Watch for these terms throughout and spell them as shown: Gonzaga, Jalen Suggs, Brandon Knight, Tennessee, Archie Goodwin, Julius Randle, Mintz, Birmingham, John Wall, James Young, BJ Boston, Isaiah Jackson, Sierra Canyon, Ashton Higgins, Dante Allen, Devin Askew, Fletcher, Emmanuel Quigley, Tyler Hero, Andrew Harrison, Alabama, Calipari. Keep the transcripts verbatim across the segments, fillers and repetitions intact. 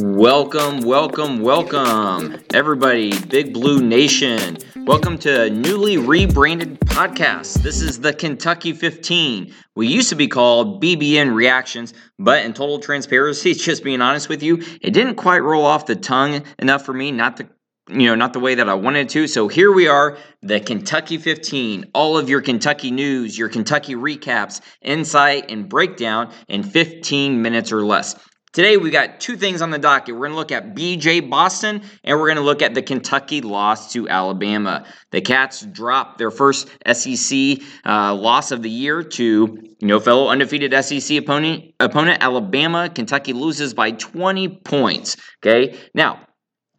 Welcome, welcome, welcome, everybody, Big Blue Nation. Welcome to a newly rebranded podcast. This is the Kentucky fifteen. We used to be called B B N Reactions, but in total transparency, just being honest with you, it didn't quite roll off the tongue enough for me, not the you know, not the way that I wanted to. So here we are, the Kentucky fifteen, all of your Kentucky news, your Kentucky recaps, insight, and breakdown in fifteen minutes or less. Today, we got two things on the docket. We're going to look at B J Boston, and we're going to look at the Kentucky loss to Alabama. The Cats dropped their first S E C uh, loss of the year to you know fellow undefeated S E C opponent, opponent Alabama. Kentucky loses by twenty points. Okay, now,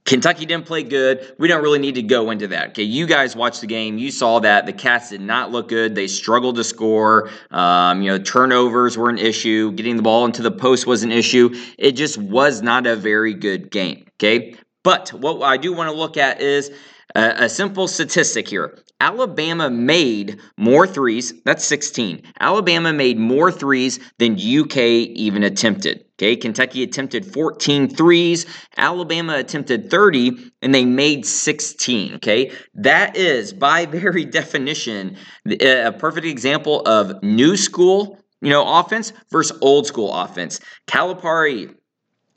Kentucky didn't play good. We don't really need to go into that. Okay, you guys watched the game. You saw that the Cats did not look good. They struggled to score. Um, you know, turnovers were an issue. Getting the ball into the post was an issue. It just was not a very good game. Okay, but what I do want to look at is a, a simple statistic here. Alabama made more threes. That's sixteen. Alabama made more threes than U K even attempted. Okay, Kentucky attempted fourteen threes, Alabama attempted thirty, and they made sixteen, okay? That is, by very definition, a perfect example of new school, you know, offense versus old school offense. Calipari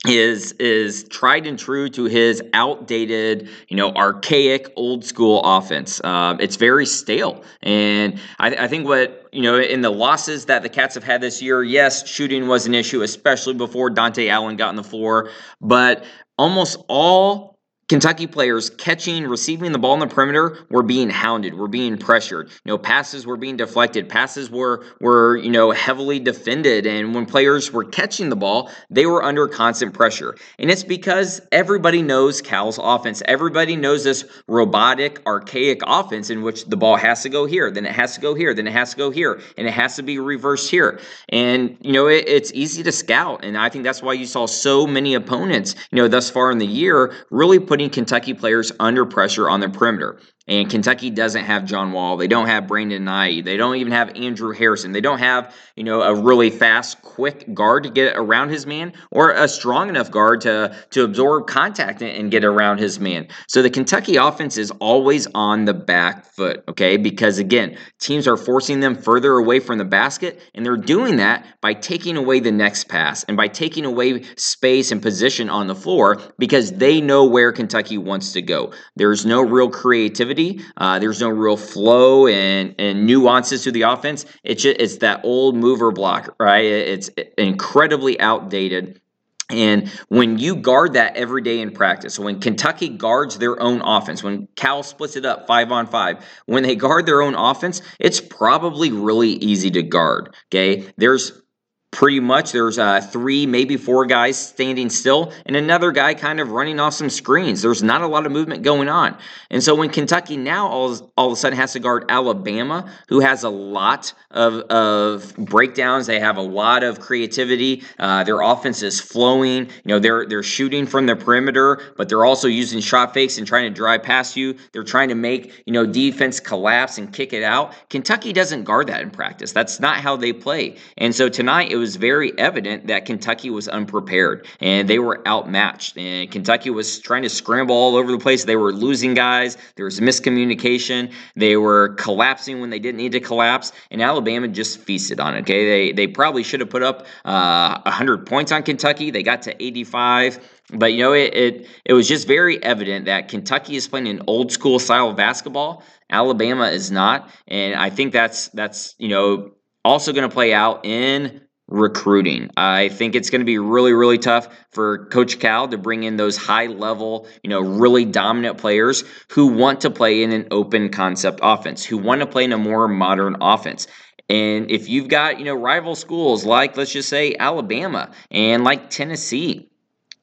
is is tried and true to his outdated, you know, archaic old school offense. Um, it's very stale. And I, I think what, you know, in the losses that the Cats have had this year, yes, shooting was an issue, especially before Dante Allen got on the floor. But almost all Kentucky players catching, receiving the ball in the perimeter were being hounded, were being pressured. You know, passes were being deflected. Passes were, were you know, heavily defended. And when players were catching the ball, they were under constant pressure. And it's because everybody knows Cal's offense. Everybody knows this robotic, archaic offense in which the ball has to go here, then it has to go here, then it has to go here, and it has to be reversed here. And, you know, it, it's easy to scout. And I think that's why you saw so many opponents, you know, thus far in the year really put Kentucky players under pressure on the perimeter. And Kentucky doesn't have John Wall. They don't have Brandon Knight. They don't even have Andrew Harrison. They don't have, you know, a really fast, quick guard to get around his man or a strong enough guard to, to absorb contact and get around his man. So the Kentucky offense is always on the back foot, okay? Because, again, teams are forcing them further away from the basket, and they're doing that by taking away the next pass and by taking away space and position on the floor because they know where Kentucky wants to go. There's no real creativity. Uh, there's no real flow and, and nuances to the offense. It's just, it's that old mover block, right? It's incredibly outdated. And when you guard that every day in practice, when Kentucky guards their own offense, when Cal splits it up five on five, when they guard their own offense, it's probably really easy to guard, okay? There's Pretty much there's uh, three, maybe four guys standing still and another guy kind of running off some screens. There's not a lot of movement going on. And so when Kentucky now all, all of a sudden has to guard Alabama, who has a lot of, of breakdowns, they have a lot of creativity, uh, their offense is flowing, you know, they're they're shooting from the perimeter, but they're also using shot fakes and trying to drive past you. They're trying to make, you know, defense collapse and kick it out. Kentucky doesn't guard that in practice. That's not how they play. And so tonight it It was very evident that Kentucky was unprepared and they were outmatched, and Kentucky was trying to scramble all over the place. They were losing guys. There was miscommunication. They were collapsing when they didn't need to collapse, and Alabama just feasted on it. Okay, they they probably should have put up uh, one hundred points on Kentucky. They got to eighty-five. But, you know, it, it it was just very evident that Kentucky is playing an old school style of basketball. Alabama is not. And I think that's that's, you know, also going to play out in recruiting. I think it's going to be really, really tough for Coach Cal to bring in those high-level, you know, really dominant players who want to play in an open concept offense, who want to play in a more modern offense. And if you've got, you know, rival schools like, let's just say, Alabama and like Tennessee,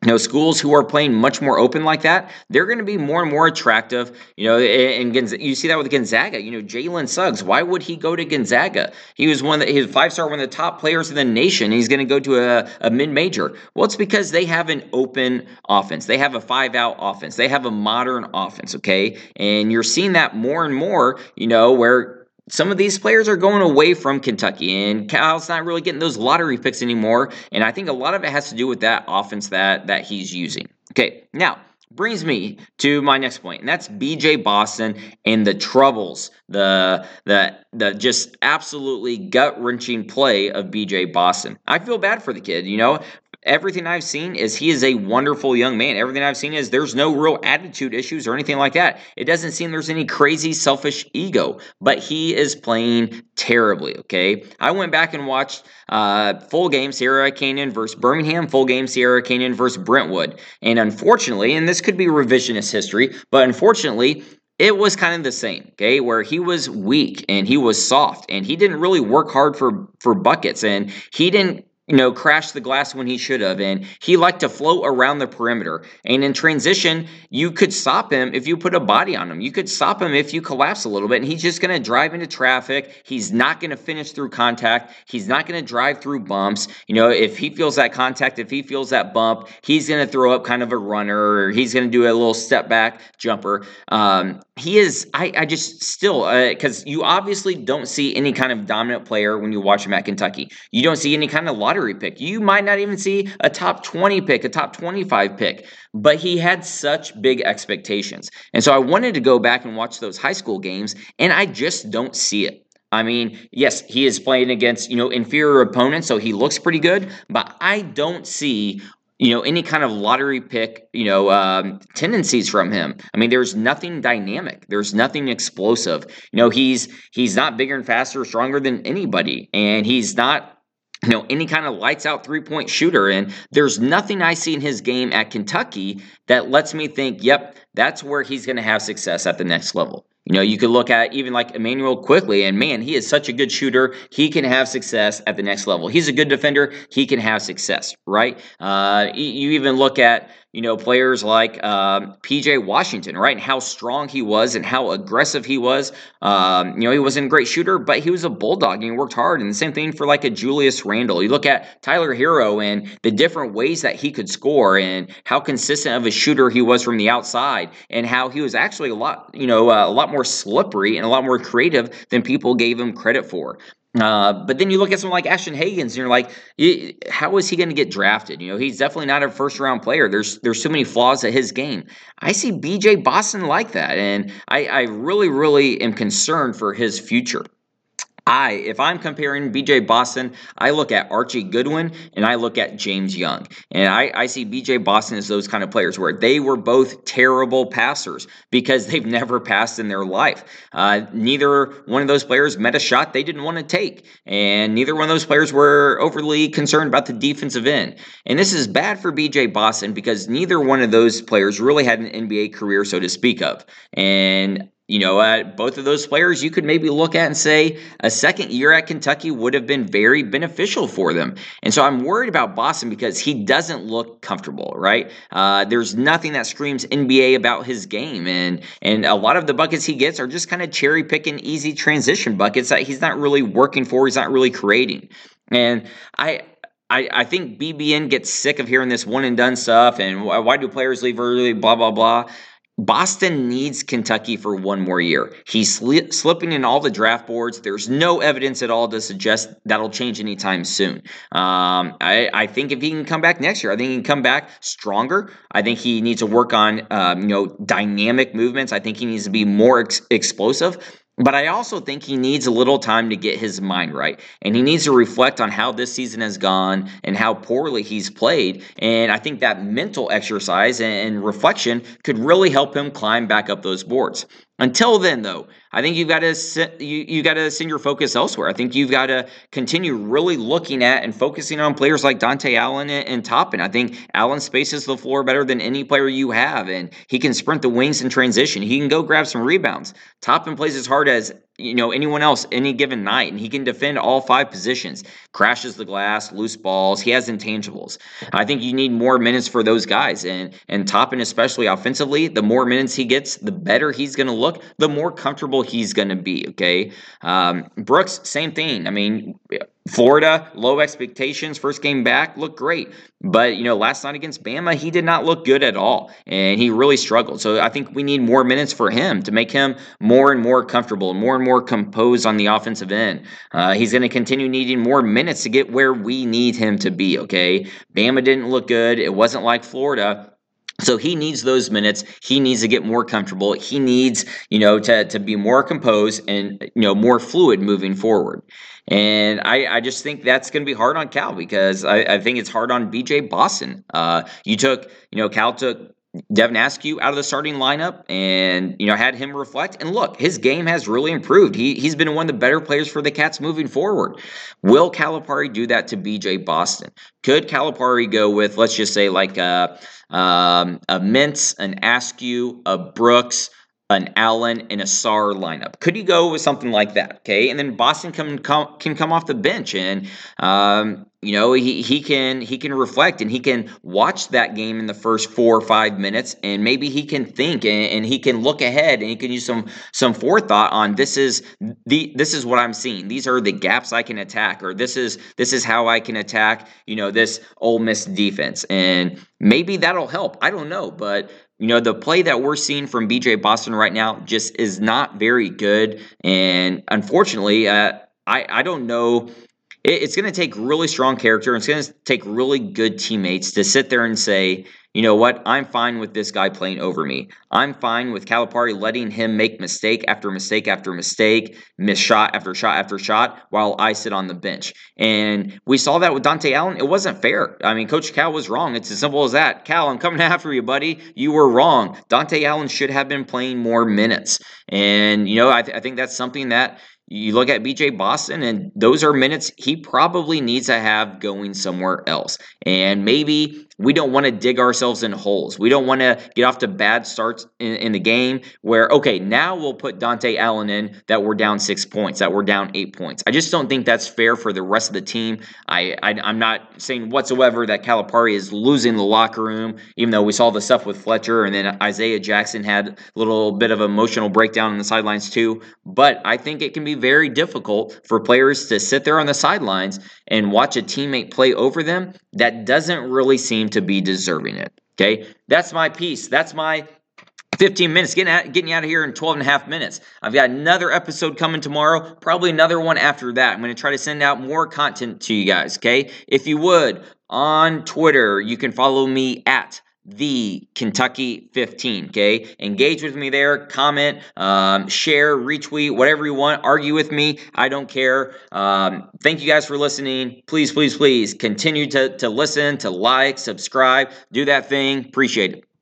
you know, schools who are playing much more open like that, they're going to be more and more attractive. You know, and, and you see that with Gonzaga. You know, Jalen Suggs, why would he go to Gonzaga? He was one of the, he was five-star, one of the top players in the nation. He's going to go to a, a mid-major. Well, it's because they have an open offense. They have a five-out offense. They have a modern offense, okay? And you're seeing that more and more, you know, where some of these players are going away from Kentucky, and Cal's not really getting those lottery picks anymore, and I think a lot of it has to do with that offense that, that he's using. Okay, now, brings me to my next point, and that's B J Boston and the troubles, the the the just absolutely gut-wrenching play of B J Boston. I feel bad for the kid, you know. Everything I've seen is he is a wonderful young man. Everything I've seen is there's no real attitude issues or anything like that. It doesn't seem there's any crazy selfish ego, but he is playing terribly, okay? I went back and watched uh, full game Sierra Canyon versus Birmingham, full game Sierra Canyon versus Brentwood. And unfortunately, and this could be revisionist history, but unfortunately, it was kind of the same, okay, where he was weak and he was soft and he didn't really work hard for, for buckets and he didn't you know, crashed the glass when he should have, and he liked to float around the perimeter. And in transition, you could stop him if you put a body on him. You could stop him if you collapse a little bit, and he's just going to drive into traffic. He's not going to finish through contact. He's not going to drive through bumps. You know, if he feels that contact, if he feels that bump, he's going to throw up kind of a runner, or he's going to do a little step back jumper. Um, he is, I, I just still, because uh, you obviously don't see any kind of dominant player when you watch him at Kentucky. You don't see any kind of lot pick. You might not even see a top twenty pick, a top twenty-five pick, but he had such big expectations. And so I wanted to go back and watch those high school games, and I just don't see it. I mean, yes, he is playing against, you know, inferior opponents, so he looks pretty good, but I don't see you know, any kind of lottery pick, you know, um, tendencies from him. I mean, there's nothing dynamic. There's nothing explosive. You know, he's he's not bigger and faster or stronger than anybody, and he's not You know, any kind of lights out three-point shooter. And there's nothing I see in his game at Kentucky that lets me think, yep, that's where he's going to have success at the next level. You know, you could look at even like Emmanuel Quigley, and man, he is such a good shooter. He can have success at the next level. He's a good defender. He can have success, right? Uh, you even look at, you know, players like um, P J. Washington, right? And how strong he was and how aggressive he was. Um, you know, he wasn't a great shooter, but he was a bulldog and he worked hard. And the same thing for like a Julius Randle. You look at Tyler Hero and the different ways that he could score and how consistent of a shooter he was from the outside and how he was actually a lot, you know, uh, a lot more more slippery and a lot more creative than people gave him credit for. Uh, but then you look at someone like Ashton Higgins and you're like, how is he going to get drafted? You know, he's definitely not a first round player. There's, there's so many flaws at his game. I see B J Boston like that. And I, I really, really am concerned for his future. I, if I'm comparing B J Boston, I look at Archie Goodwin and I look at James Young. And I, I see B J Boston as those kind of players where they were both terrible passers because they've never passed in their life. Uh, neither one of those players met a shot they didn't want to take. And neither one of those players were overly concerned about the defensive end. And this is bad for B J Boston because neither one of those players really had an N B A career, so to speak of. And You know, uh, both of those players you could maybe look at and say a second year at Kentucky would have been very beneficial for them. And so I'm worried about Boston because he doesn't look comfortable, right? Uh, there's nothing that screams N B A about his game. And, and a lot of the buckets he gets are just kind of cherry picking, easy transition buckets that he's not really working for. He's not really creating. And I... I, I think B B N gets sick of hearing this one and done stuff and why do players leave early, blah, blah, blah. Boston needs Kentucky for one more year. He's sli- slipping in all the draft boards. There's no evidence at all to suggest that'll change anytime soon. Um, I, I think if he can come back next year, I think he can come back stronger. I think he needs to work on um, you know dynamic movements. I think he needs to be more ex- explosive. But I also think he needs a little time to get his mind right. And he needs to reflect on how this season has gone and how poorly he's played. And I think that mental exercise and reflection could really help him climb back up those boards. Until then, though, I think you've got to you you got to send your focus elsewhere. I think you've got to continue really looking at and focusing on players like Dante Allen and, and Toppin. I think Allen spaces the floor better than any player you have, and he can sprint the wings in transition. He can go grab some rebounds. Toppin plays as hard as you know anyone else any given night, and he can defend all five positions. Crashes the glass, loose balls. He has intangibles. I think you need more minutes for those guys, and and Toppin especially offensively. The more minutes he gets, the better he's going to look. Look, the more comfortable he's going to be, okay? Um, Brooks, same thing. I mean, Florida, low expectations, first game back, looked great. But, you know, last night against Bama, he did not look good at all, and he really struggled. So I think we need more minutes for him to make him more and more comfortable, more and more composed on the offensive end. Uh, he's going to continue needing more minutes to get where we need him to be, okay? Bama didn't look good. It wasn't like Florida. So he needs those minutes. He needs to get more comfortable. He needs, you know, to, to be more composed and, you know, more fluid moving forward. And I, I just think that's going to be hard on Cal because I, I think it's hard on B J Boston. Uh, you took, you know, Cal took Devin Askew out of the starting lineup and, you know, had him reflect. And look, his game has really improved. He, he's been one of the better players for the Cats moving forward. Will Calipari do that to B J Boston? Could Calipari go with, let's just say, like a, um, a Mintz, an Askew, a Brooks, an Allen, and a Saar lineup? Could he go with something like that? Okay, and then Boston can come, can come off the bench and, um, you know, he he can he can reflect and he can watch that game in the first four or five minutes, and maybe he can think and, and he can look ahead and he can use some some forethought on this is the this is what I'm seeing. These are the gaps I can attack, or this is this is how I can attack, you know, this Ole Miss defense, and maybe that'll help. I don't know, but you know, the play that we're seeing from B J Boston right now just is not very good, and unfortunately, uh, I I don't know. It's going to take really strong character. It's going to take really good teammates to sit there and say, you know what, I'm fine with this guy playing over me. I'm fine with Calipari letting him make mistake after mistake after mistake, miss shot after shot after shot, while I sit on the bench. And we saw that with Dante Allen. It wasn't fair. I mean, Coach Cal was wrong. It's as simple as that. Cal, I'm coming after you, buddy. You were wrong. Dante Allen should have been playing more minutes. And, you know, I, th- I think that's something that, you look at B J Boston, and those are minutes he probably needs to have going somewhere else. And maybe we don't want to dig ourselves in holes. We don't want to get off to bad starts in, in the game where, okay, now we'll put Dante Allen in that we're down six points, that we're down eight points. I just don't think that's fair for the rest of the team. I, I, I'm not saying whatsoever that Calipari is losing the locker room, even though we saw the stuff with Fletcher, and then Isaiah Jackson had a little bit of emotional breakdown on the sidelines too. But I think it can be very difficult for players to sit there on the sidelines and watch a teammate play over them that doesn't really seem to be deserving it. Okay, that's my piece. That's my fifteen minutes. Getting out, getting out of here in twelve and a half minutes. I've got another episode coming tomorrow, probably another one after that. I'm going to try to send out more content to you guys. Okay, if you would, on Twitter, you can follow me at The Kentucky fifteen. Okay, engage with me there, comment, um, share, retweet, whatever you want, argue with me. I don't care. Um, thank you guys for listening. Please, please, please continue to, to listen, to like, subscribe, do that thing. Appreciate it.